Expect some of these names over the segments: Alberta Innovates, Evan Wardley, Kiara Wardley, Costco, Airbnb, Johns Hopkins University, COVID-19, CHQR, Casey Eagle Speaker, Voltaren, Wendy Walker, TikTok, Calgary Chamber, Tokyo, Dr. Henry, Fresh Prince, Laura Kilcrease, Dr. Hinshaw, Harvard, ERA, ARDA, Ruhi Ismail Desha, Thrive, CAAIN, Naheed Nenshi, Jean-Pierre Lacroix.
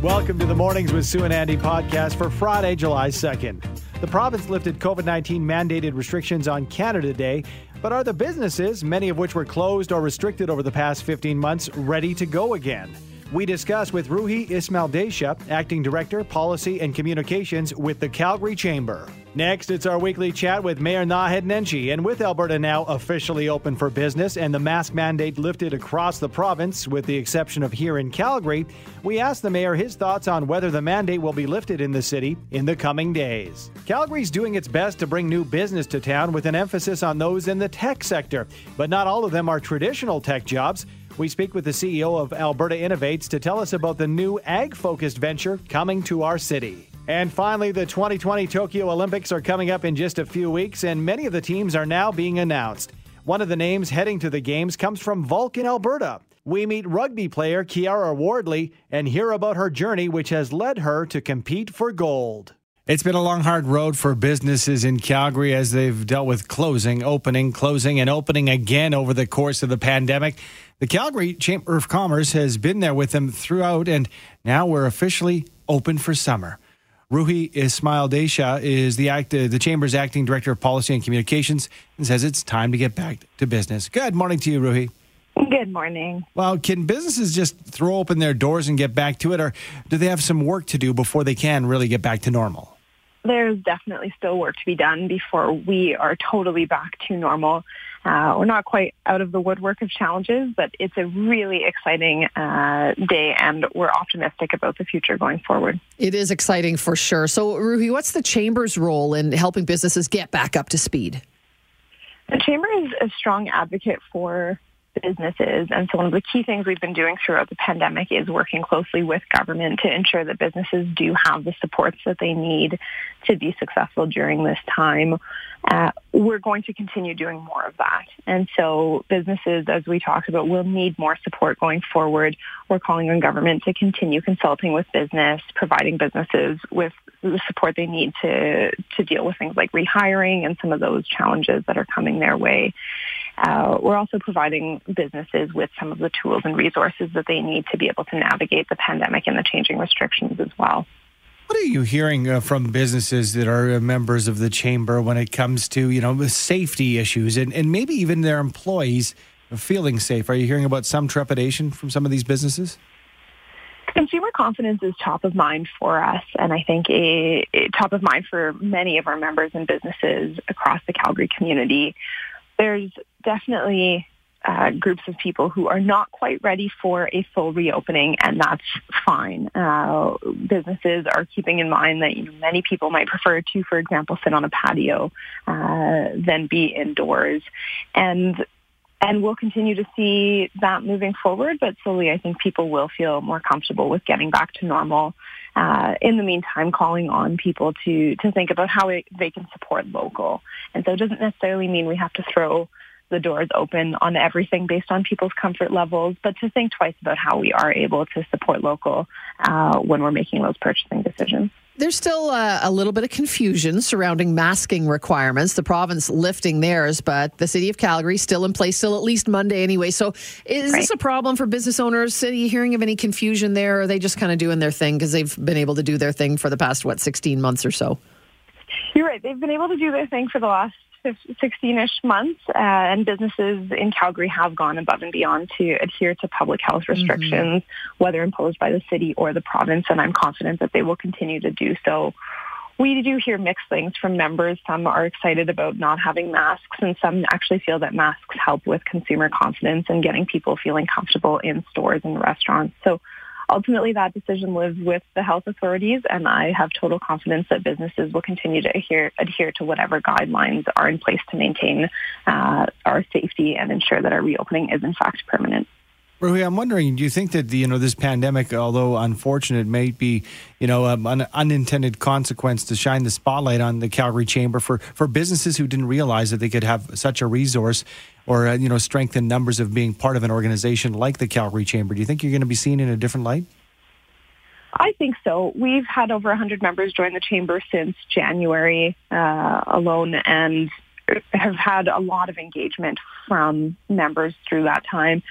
Welcome to the Mornings with Sue and Andy podcast for Friday, July 2nd. The province lifted COVID-19 mandated restrictions on Canada Day, but are the businesses, many of which were closed or restricted over the past 15 months, ready to go again? We discuss with Ruhi Ismail Desha, Acting Director, Policy and Communications with the Calgary Chamber. Next, it's our weekly chat with Mayor Naheed Nenshi. And with Alberta now officially open for business and the mask mandate lifted across the province, with the exception of here in Calgary, we asked the mayor his thoughts on whether the mandate will be lifted in the city in the coming days. Calgary's doing its best to bring new business to town with an emphasis on those in the tech sector, but not all of them are traditional tech jobs. We speak with the CEO of Alberta Innovates to tell us about the new ag-focused venture coming to our city. And finally, the 2020 Tokyo Olympics are coming up in just a few weeks, and many of the teams are now being announced. One of the names heading to the games comes from Vulcan, Alberta. We meet rugby player Kiara Wardley and hear about her journey, which has led her to compete for gold. It's been a long, hard road for businesses in Calgary as they've dealt with closing, and opening again over the course of the pandemic. The Calgary Chamber of Commerce has been there with them throughout, and now we're officially open for summer. Ruhi Ismail Desha is the Chamber's Acting Director of Policy and Communications and says it's time to get back to business. Good morning to you, Ruhi. Good morning. Well, can businesses just throw open their doors and get back to it, or do they have some work to do before they can really get back to normal? There's definitely still work to be done before we are totally back to normal. We're not quite out of the woodwork of challenges, but it's a really exciting day, and we're optimistic about the future going forward. It is exciting for sure. So, Ruhi, what's the Chamber's role in helping businesses get back up to speed? The Chamber is a strong advocate for businesses, and so one of the key things we've been doing throughout the pandemic is working closely with government to ensure that businesses do have the supports that they need to be successful during this time. We're going to continue doing more of that, and so businesses, as we talked about, will need more support going forward. We're calling on government to continue consulting with business, providing businesses with the support they need to deal with things like rehiring and some of those challenges that are coming their way. We're also providing businesses with some of the tools and resources that they need to be able to navigate the pandemic and the changing restrictions as well. What are you hearing from businesses that are members of the Chamber when it comes to, safety issues and maybe even their employees feeling safe? Are you hearing about some trepidation from some of these businesses? Consumer confidence is top of mind for us, and I think top of mind for many of our members and businesses across the Calgary community. There's definitely groups of people who are not quite ready for a full reopening, and that's fine. Businesses are keeping in mind that many people might prefer to, for example, sit on a patio than be indoors. And we'll continue to see that moving forward, but slowly I think people will feel more comfortable with getting back to normal. In the meantime, calling on people to think about how they can support local. And so it doesn't necessarily mean we have to throw the doors open on everything based on people's comfort levels, but to think twice about how we are able to support local when we're making those purchasing decisions. There's still a little bit of confusion surrounding masking requirements. The province lifting theirs, but the city of Calgary still in place till at least Monday anyway. So is this a problem for business owners? Are you hearing of any confusion there? Or are they just kind of doing their thing because they've been able to do their thing for the past, 16 months or so? You're right. They've been able to do their thing for the last 16-ish months, and businesses in Calgary have gone above and beyond to adhere to public health restrictions, whether imposed by the city or the province, and I'm confident that they will continue to do so. We do hear mixed things from members. Some are excited about not having masks, and some actually feel that masks help with consumer confidence and getting people feeling comfortable in stores and restaurants. So ultimately, that decision lives with the health authorities, and I have total confidence that businesses will continue to adhere to whatever guidelines are in place to maintain our safety and ensure that our reopening is, in fact, permanent. Ruhi, I'm wondering, do you think that this pandemic, although unfortunate, may be an unintended consequence to shine the spotlight on the Calgary Chamber for businesses who didn't realize that they could have such a resource or strength in numbers of being part of an organization like the Calgary Chamber? Do you think you're going to be seen in a different light? I think so. We've had over 100 members join the Chamber since January alone, and have had a lot of engagement from members through that time.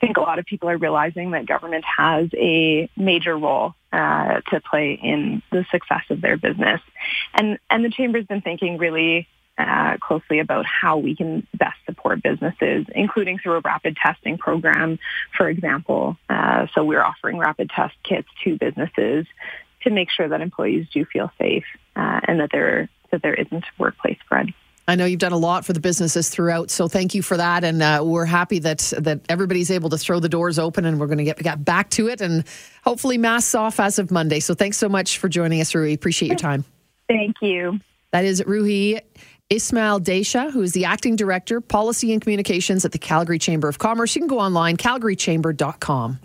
I think a lot of people are realizing that government has a major role to play in the success of their business. And the Chamber's been thinking really closely about how we can best support businesses, including through a rapid testing program, for example. So we're offering rapid test kits to businesses to make sure that employees do feel safe and that there isn't workplace spread. I know you've done a lot for the businesses throughout, so thank you for that. And we're happy that everybody's able to throw the doors open, and we're going to get back to it and hopefully masks off as of Monday. So thanks so much for joining us, Ruhi. Appreciate your time. Thank you. That is Ruhi Ismail Desha, who is the Acting Director, Policy and Communications at the Calgary Chamber of Commerce. You can go online, calgarychamber.com.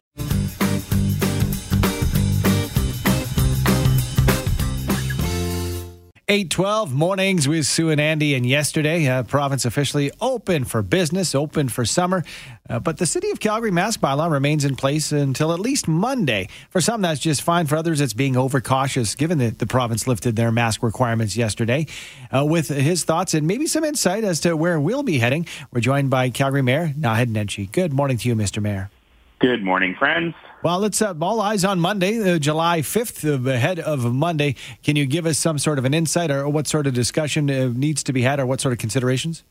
Eight 12 mornings with Sue and Andy. And yesterday, province officially open for business, open for summer. But the City of Calgary mask bylaw remains in place until at least Monday. For some, that's just fine. For others, it's being overcautious, given that the province lifted their mask requirements yesterday. With his thoughts and maybe some insight as to where we'll be heading, we're joined by Calgary Mayor Naheed Nenshi. Good morning to you, Mr. Mayor. Good morning, friends. Well, it's all eyes on Monday, July 5th, ahead of Monday. Can you give us some sort of an insight, or what sort of discussion needs to be had, or what sort of considerations?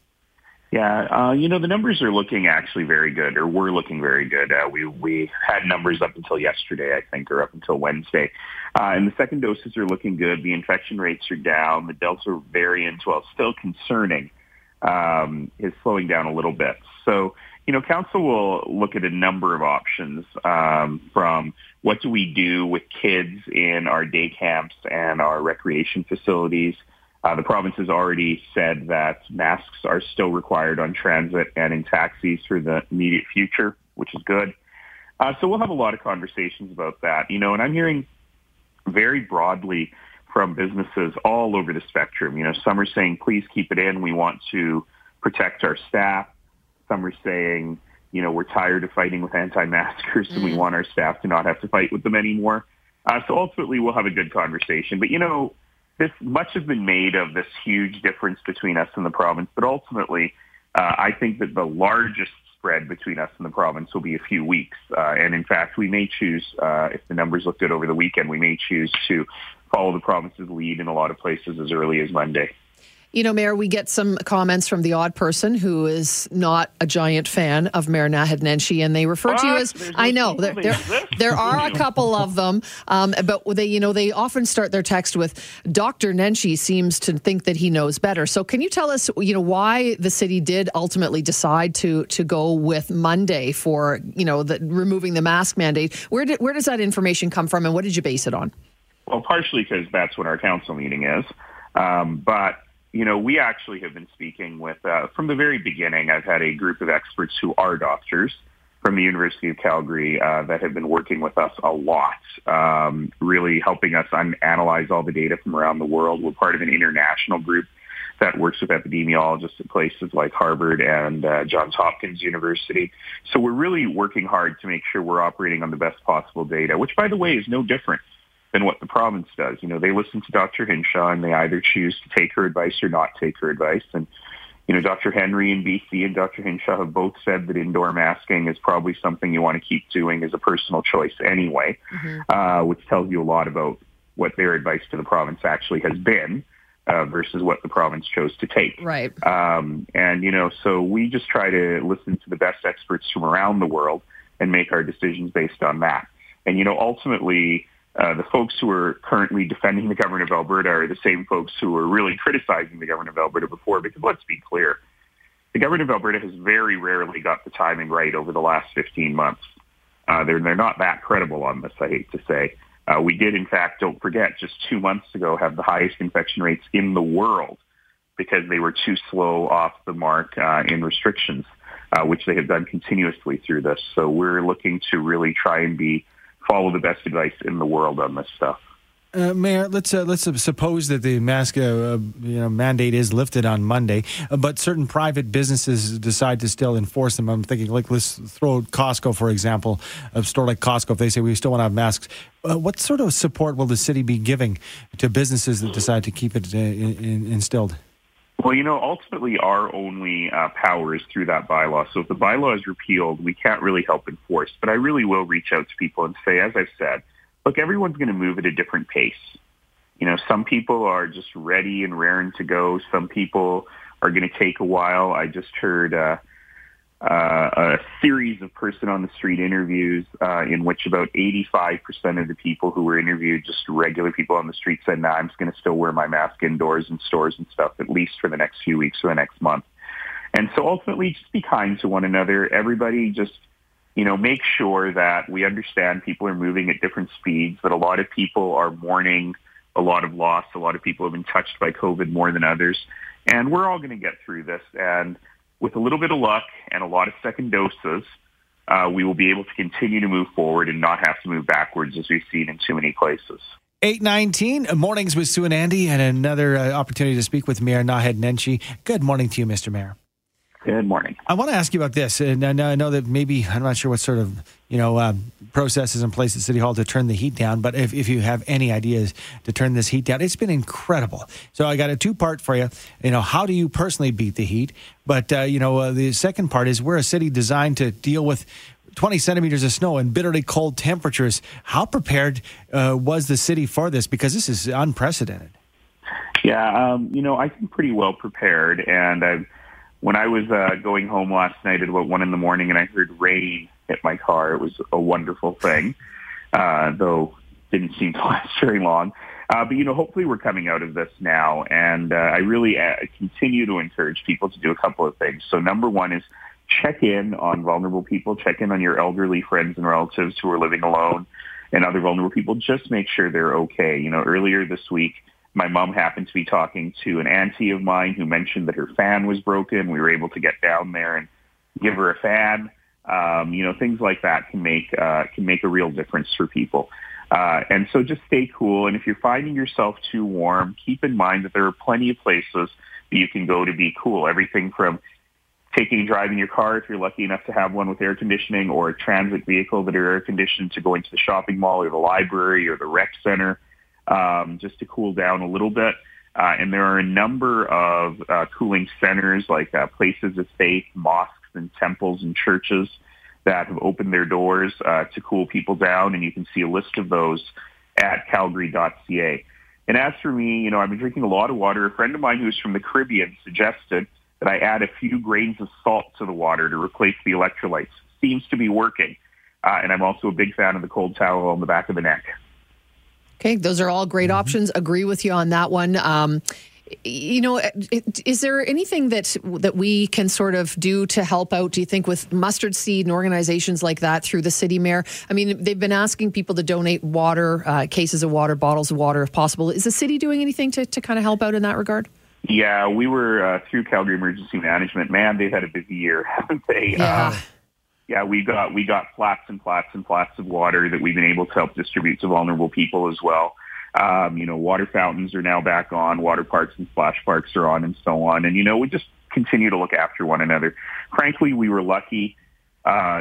Yeah, the numbers are looking actually very good, or were looking very good. We had numbers up until yesterday, I think, or up until Wednesday. And the second doses are looking good. The infection rates are down. The Delta variant, while still concerning, is slowing down a little bit. So, council will look at a number of options, from what do we do with kids in our day camps and our recreation facilities. The province has already said that masks are still required on transit and in taxis for the immediate future, which is good. So we'll have a lot of conversations about that, and I'm hearing very broadly from businesses all over the spectrum. Some are saying, please keep it in. We want to protect our staff. Some are saying, we're tired of fighting with anti-maskers and we want our staff to not have to fight with them anymore. So ultimately, we'll have a good conversation. But, this much has been made of this huge difference between us and the province. But ultimately, I think that the largest spread between us and the province will be a few weeks. And in fact, we may choose, if the numbers looked at over the weekend, we may choose to follow the province's lead in a lot of places as early as Monday. Mayor, we get some comments from the odd person who is not a giant fan of Mayor Naheed Nenshi, and they refer to you as, I know, there are a couple of them, but they often start their text with, Dr. Nenshi seems to think that he knows better. So can you tell us, why the city did ultimately decide to go with Monday for, removing the mask mandate? Where does that information come from, and what did you base it on? Well, partially because that's what our council meeting is, but we actually have been speaking with, from the very beginning, I've had a group of experts who are doctors from the University of Calgary that have been working with us a lot, really helping us analyze all the data from around the world. We're part of an international group that works with epidemiologists at places like Harvard and Johns Hopkins University. So we're really working hard to make sure we're operating on the best possible data, which, by the way, is no different than what the province does. They listen to Dr. Hinshaw and they either choose to take her advice or not take her advice. And, Dr. Henry in BC and Dr. Hinshaw have both said that indoor masking is probably something you want to keep doing as a personal choice anyway, which tells you a lot about what their advice to the province actually has been versus what the province chose to take. Right. So we just try to listen to the best experts from around the world and make our decisions based on that. And, ultimately, the folks who are currently defending the government of Alberta are the same folks who were really criticizing the government of Alberta before, because let's be clear, the government of Alberta has very rarely got the timing right over the last 15 months. They're not that credible on this, I hate to say. We did, in fact, don't forget, just 2 months ago have the highest infection rates in the world because they were too slow off the mark in restrictions, which they have done continuously through this. So we're looking to really try and follow the best advice in the world on this stuff. Mayor, let's suppose that the mask mandate is lifted on Monday, but certain private businesses decide to still enforce them. I'm thinking, like, let's throw Costco, for example, a store like Costco. If they say we still want to have masks, what sort of support will the city be giving to businesses that decide to keep it instilled? Well, you know, ultimately our only power is through that bylaw. So if the bylaw is repealed, we can't really help enforce. But I really will reach out to people and say, as I've said, look, everyone's going to move at a different pace. You know, some people are just ready and raring to go. Some people are going to take a while. I just heard a series of person-on-the-street interviews in which about 85% of the people who were interviewed, just regular people on the street, said, nah, I'm just going to still wear my mask indoors and stores and stuff, at least for the next few weeks or the next month. And so ultimately, just be kind to one another. Everybody just, you know, make sure that we understand people are moving at different speeds, that a lot of people are mourning a lot of loss. A lot of people have been touched by COVID more than others. And we're all going to get through this. And with a little bit of luck and a lot of second doses, we will be able to continue to move forward and not have to move backwards as we've seen in too many places. 8:19, Mornings with Sue and Andy, and another opportunity to speak with Mayor Naheed Nenshi. Good morning to you, Mr. Mayor. Good morning. I want to ask you about this, and I know that maybe, I'm not sure what sort of, processes in place at City Hall to turn the heat down, but if you have any ideas to turn this heat down, it's been incredible. So I got a two-part for you. You know, how do you personally beat the heat? But, the second part is, we're a city designed to deal with 20 centimeters of snow and bitterly cold temperatures. How prepared was the city for this? Because this is unprecedented. Yeah, I think pretty well prepared, and I've... When I was going home last night at about 1 a.m. and I heard rain hit my car, it was a wonderful thing, though didn't seem to last very long. But, hopefully we're coming out of this now. And I really continue to encourage people to do a couple of things. So number one is check in on vulnerable people, check in on your elderly friends and relatives who are living alone and other vulnerable people. Just make sure they're okay. You know, earlier this week, my mom happened to be talking to an auntie of mine who mentioned that her fan was broken. We were able to get down there and give her a fan. Things like that can make a real difference for people. And so just stay cool. And if you're finding yourself too warm, keep in mind that there are plenty of places that you can go to be cool. Everything from taking a drive in your car, if you're lucky enough to have one with air conditioning, or a transit vehicle that are air conditioned, to going to the shopping mall or the library or the rec center. Just to cool down a little bit. And there are a number of cooling centers, like places of faith, mosques and temples and churches that have opened their doors to cool people down. And you can see a list of those at calgary.ca. And as for me, I've been drinking a lot of water. A friend of mine who's from the Caribbean suggested that I add a few grains of salt to the water to replace the electrolytes. Seems to be working. And I'm also a big fan of the cold towel on the back of the neck. Okay, those are all great options. Agree with you on that one. Is there anything that we can sort of do to help out, do you think, with Mustard Seed and organizations like that through the city, Mayor? I mean, they've been asking people to donate water, cases of water, bottles of water if possible. Is the city doing anything to kind of help out in that regard? Yeah, we were through Calgary Emergency Management. Man, they've had a busy year, haven't they? Yeah. Yeah, we got flats and flats and flats of water that we've been able to help distribute to vulnerable people as well. Water fountains are now back on, water parks and splash parks are on, and so on. And, we just continue to look after one another. Frankly, we were lucky,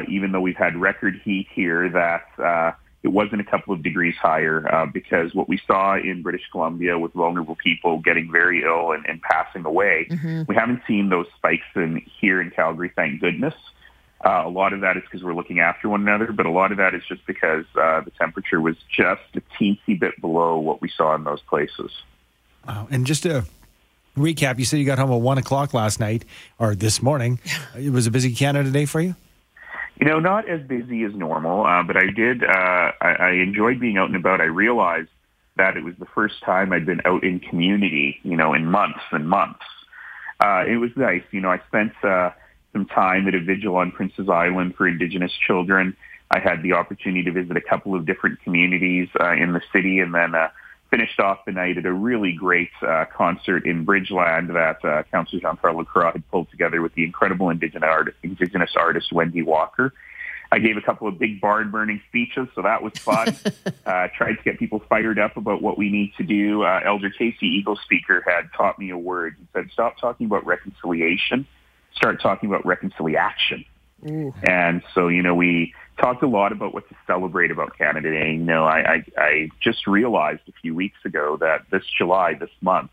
even though we've had record heat here, that it wasn't a couple of degrees higher, because what we saw in British Columbia with vulnerable people getting very ill and passing away, we haven't seen those spikes here in Calgary, thank goodness. A lot of that is because we're looking after one another, but a lot of that is just because the temperature was just a teensy bit below what we saw in those places. Wow. And just to recap, you said you got home at 1 o'clock last night, or this morning. It was a busy Canada Day for you? Not as busy as normal, but I did. I enjoyed being out and about. I realized that it was the first time I'd been out in community, in months and months. It was nice. I spent... some time at a vigil on Prince's Island for Indigenous children. I had the opportunity to visit a couple of different communities in the city, and then finished off the night at a really great concert in Bridgeland that Councillor Jean-Pierre Lacroix had pulled together with the incredible Indigenous artist Wendy Walker. I gave a couple of big barn-burning speeches, so that was fun. Tried to get people fired up about what we need to do. Elder Casey Eagle Speaker had taught me a word. He said, stop talking about reconciliation, start talking about reconciliation. Ooh. And so, you know, we talked a lot about what to celebrate about Canada Day. You know, I just realized a few weeks ago that this July, this month,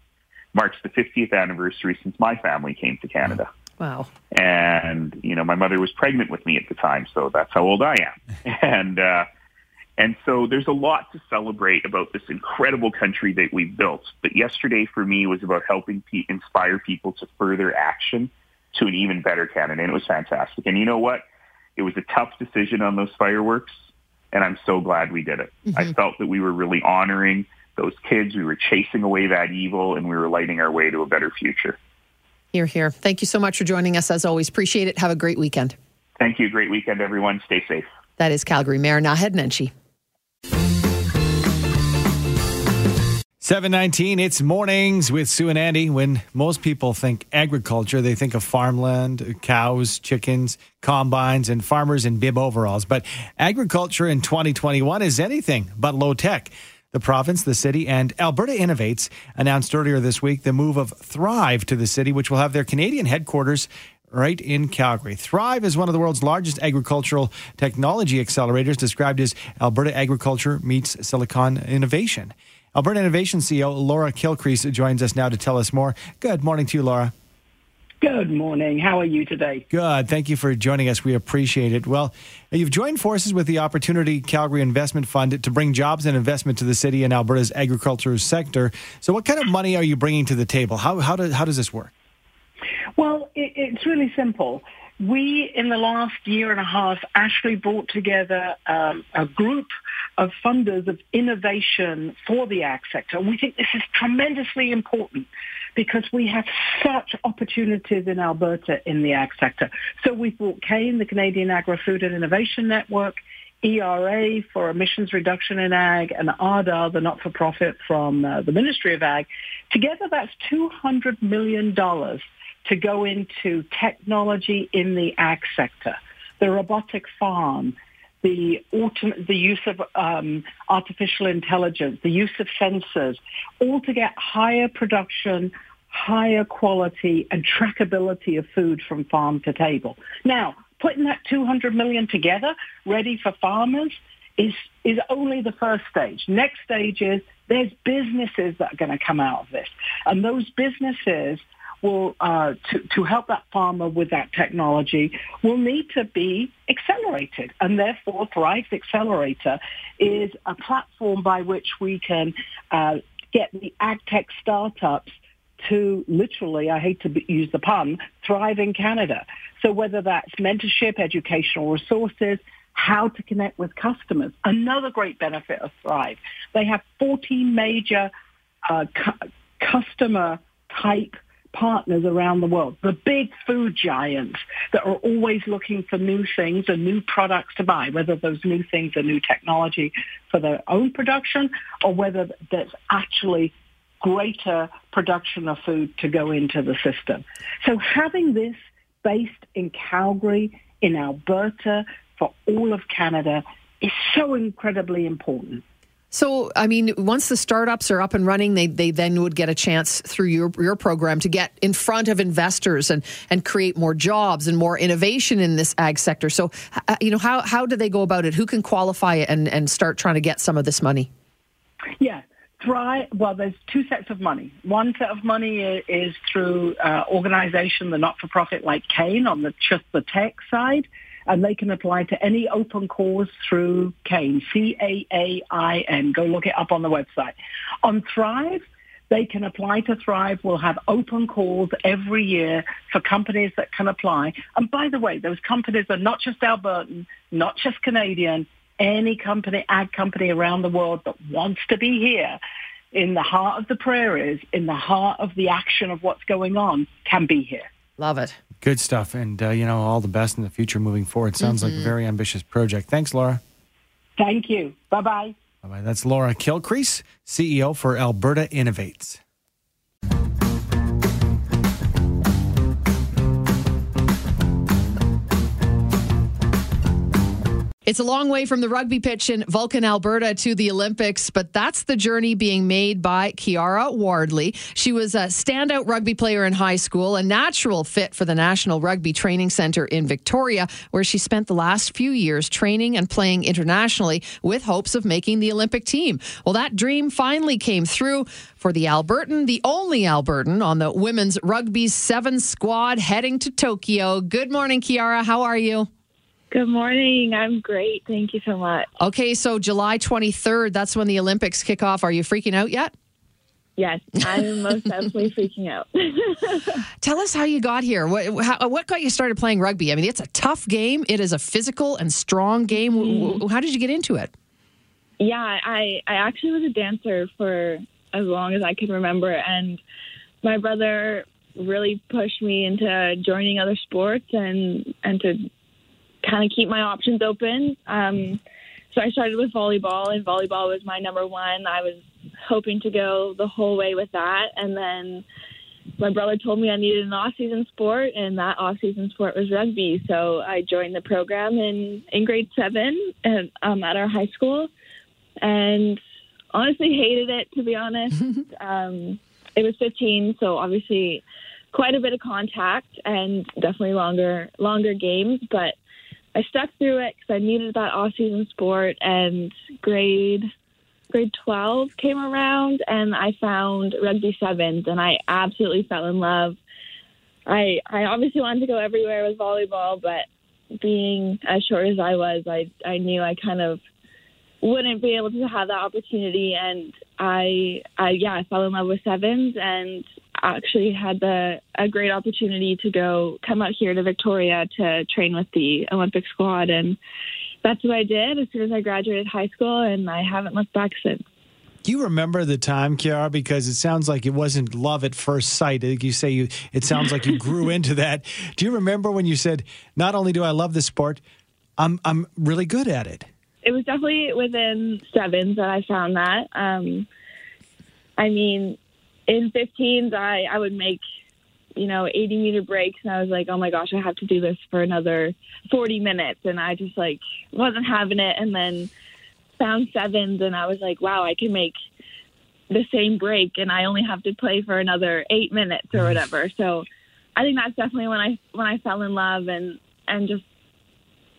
marks the 50th anniversary since my family came to Canada. Wow. And, you know, my mother was pregnant with me at the time, so that's how old I am. And so there's a lot to celebrate about this incredible country that we've built. But yesterday for me was about helping inspire people to further action to an even better Canada, and it was fantastic. And you know what? It was a tough decision on those fireworks, and I'm so glad we did it. Mm-hmm. I felt that we were really honoring those kids. We were chasing away that evil, and we were lighting our way to a better future. Hear, hear. Thank you so much for joining us, as always. Appreciate it. Have a great weekend. Thank you. Great weekend, everyone. Stay safe. That is Calgary Mayor Naheed Nenshi. 7:19, it's Mornings with Sue and Andy. When most people think agriculture, they think of farmland, cows, chickens, combines, and farmers in bib overalls. But agriculture in 2021 is anything but low-tech. The province, the city, and Alberta Innovates announced earlier this week the move of Thrive to the city, which will have their Canadian headquarters right in Calgary. Thrive is one of the world's largest agricultural technology accelerators, described as Alberta agriculture meets Silicon innovation. Alberta Innovation CEO Laura Kilcrease joins us now to tell us more. Good morning to you, Laura. Good morning. How are you today? Good. Thank you for joining us. We appreciate it. Well, you've joined forces with the Opportunity Calgary Investment Fund to bring jobs and investment to the city and Alberta's agriculture sector. So what kind of money are you bringing to the table? How does this work? Well, it's really simple. We, in the last year and a half, actually brought together a group of funders of innovation for the ag sector. And we think this is tremendously important because we have such opportunities in Alberta in the ag sector. So we brought CAAIN, the Canadian Agri-Food and Innovation Network, ERA for emissions reduction in ag, and ARDA, the not-for-profit from the Ministry of Ag. Together, that's $200 million to go into technology in the ag sector, the robotic farm, the use of artificial intelligence, the use of sensors, all to get higher production, higher quality, and trackability of food from farm to table. Now, putting that $200 million together, ready for farmers, is only the first stage. Next stage is there's businesses that are going to come out of this, and those businesses will to help that farmer with that technology will need to be accelerated, and therefore Thrive's Accelerator is a platform by which we can get the ag tech startups to literally, I hate to use the pun, thrive in Canada. So whether that's mentorship, educational resources, how to connect with customers. Another great benefit of Thrive, they have 40 major customer type partners around the world, the big food giants that are always looking for new things and new products to buy, whether those new things are new technology for their own production or whether that's actually greater production of food to go into the system. So having this based in Calgary, in Alberta, for all of Canada is so incredibly important. So, I mean, once the startups are up and running, they then would get a chance through your program to get in front of investors and create more jobs and more innovation in this ag sector. So, you know, how do they go about it? Who can qualify and start trying to get some of this money? Yeah. Well, there's two sets of money. One set of money is through organization, the not-for-profit like CAAIN on just the tech side. And they can apply to any open cause through CAAIN, C-A-A-I-N. Go look it up on the website. On Thrive, they can apply to Thrive. We'll have open calls every year for companies that can apply. And by the way, those companies are not just Albertan, not just Canadian. Any company, ag company around the world that wants to be here in the heart of the prairies, in the heart of the action of what's going on, can be here. Love it. Good stuff. And, you know, all the best in the future moving forward. Sounds like a very ambitious project. Thanks, Laura. Thank you. Bye-bye. Bye-bye. That's Laura Kilcrease, CEO for Alberta Innovates. It's a long way from the rugby pitch in Vulcan, Alberta to the Olympics, but that's the journey being made by Kiara Wardley. She was a standout rugby player in high school, a natural fit for the National Rugby Training Centre in Victoria, where she spent the last few years training and playing internationally with hopes of making the Olympic team. Well, that dream finally came through for the Albertan, the only Albertan on the women's rugby 7 squad heading to Tokyo. Good morning, Kiara. How are you? Good morning. I'm great. Thank you so much. Okay, so July 23rd, that's when the Olympics kick off. Are you freaking out yet? Yes, I'm most definitely freaking out. Tell us how you got here. What got you started playing rugby? I mean, it's a tough game. It is a physical and strong game. How did you get into it? Yeah, I actually was a dancer for as long as I can remember, and my brother really pushed me into joining other sports and to kind of keep my options open. So I started with volleyball, and volleyball was my number one. I was hoping to go the whole way with that. And then my brother told me I needed an off-season sport, and that off-season sport was rugby. So I joined the program in grade 7 at our high school, and honestly hated it, to be honest. It was 15, so obviously quite a bit of contact and definitely longer games, but I stuck through it because I needed that off-season sport, and grade 12 came around, and I found rugby 7s, and I absolutely fell in love. I obviously wanted to go everywhere with volleyball, but being as short as I was, I knew I kind of wouldn't be able to have that opportunity, and I fell in love with 7s, and actually had a great opportunity to come out here to Victoria to train with the Olympic squad, and that's what I did as soon as I graduated high school, and I haven't looked back since. Do you remember the time, Kiara? Because it sounds like it wasn't love at first sight. It sounds like you grew into that. Do you remember when you said, "Not only do I love this sport, I'm really good at it"? It was definitely within 7s that I found that. I mean, in 15s, I would make, 80-meter breaks, and I was like, oh, my gosh, I have to do this for another 40 minutes. And I just, wasn't having it, and then found 7s, and I was like, wow, I can make the same break, and I only have to play for another 8 minutes or whatever. So I think that's definitely when I fell in love, and just,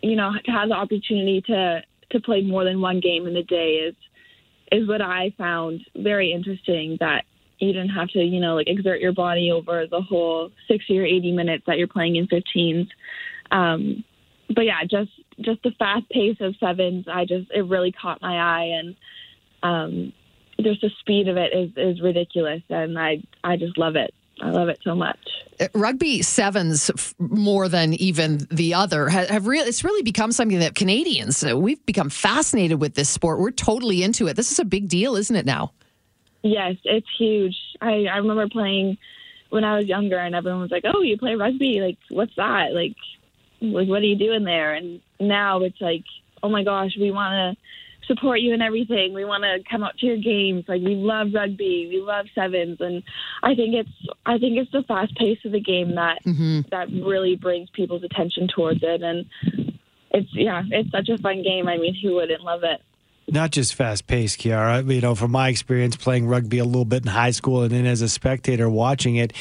to have the opportunity to play more than one game in the day is what I found very interesting, that you didn't have to, exert your body over the whole 60 or 80 minutes that you're playing in 15s. But yeah, just the fast pace of 7s, it really caught my eye, and just the speed of it is ridiculous, and I just love it. I love it so much. Rugby 7s, more than even the other, it's really become something that Canadians, we've become fascinated with this sport. We're totally into it. This is a big deal, isn't it now? Yes, it's huge. I remember playing when I was younger, and everyone was like, oh, you play rugby? Like, what's that? Like what are you doing there? And now it's like, oh, my gosh, we want to support you and everything. We want to come out to your games. Like, we love rugby. We love 7s. And I think it's the fast pace of the game that really brings people's attention towards it. And it's such a fun game. I mean, who wouldn't love it? Not just fast-paced, Kiara. From my experience playing rugby a little bit in high school and then as a spectator watching it,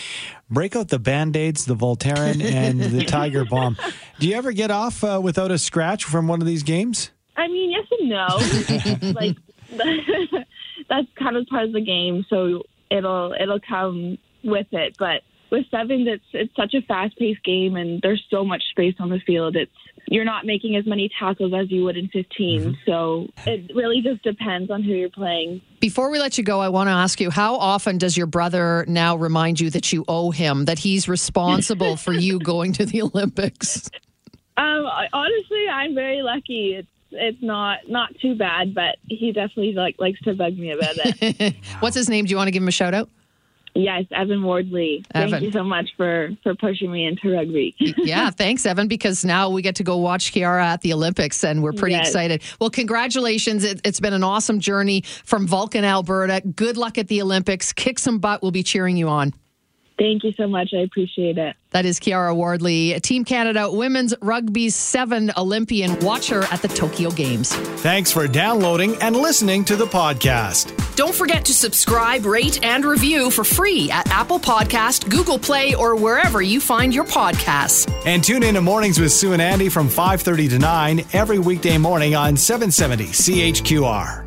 break out the Band-Aids, the Voltaren, and the Tiger Bomb. Do you ever get off without a scratch from one of these games? I mean, yes and no. That's kind of part of the game, so it'll come with it. But with 7s, it's such a fast-paced game, and there's so much space on the field. You're not making as many tackles as you would in 15, so it really just depends on who you're playing. Before we let you go, I want to ask you, how often does your brother now remind you that you owe him, that he's responsible for you going to the Olympics? Honestly, I'm very lucky. It's not too bad, but he definitely likes to bug me about it. What's his name? Do you want to give him a shout-out? Yes, Evan Wardley. Thank you so much for pushing me into rugby. Yeah, thanks, Evan, because now we get to go watch Kiara at the Olympics, and we're pretty excited. Well, congratulations. It's been an awesome journey from Vulcan, Alberta. Good luck at the Olympics. Kick some butt. We'll be cheering you on. Thank you so much. I appreciate it. That is Kiara Wardley, Team Canada Women's Rugby 7 Olympian, watcher at the Tokyo Games. Thanks for downloading and listening to the podcast. Don't forget to subscribe, rate, and review for free at Apple Podcast, Google Play, or wherever you find your podcasts. And tune in to Mornings with Sue and Andy from 5:30 to 9 every weekday morning on 770 CHQR.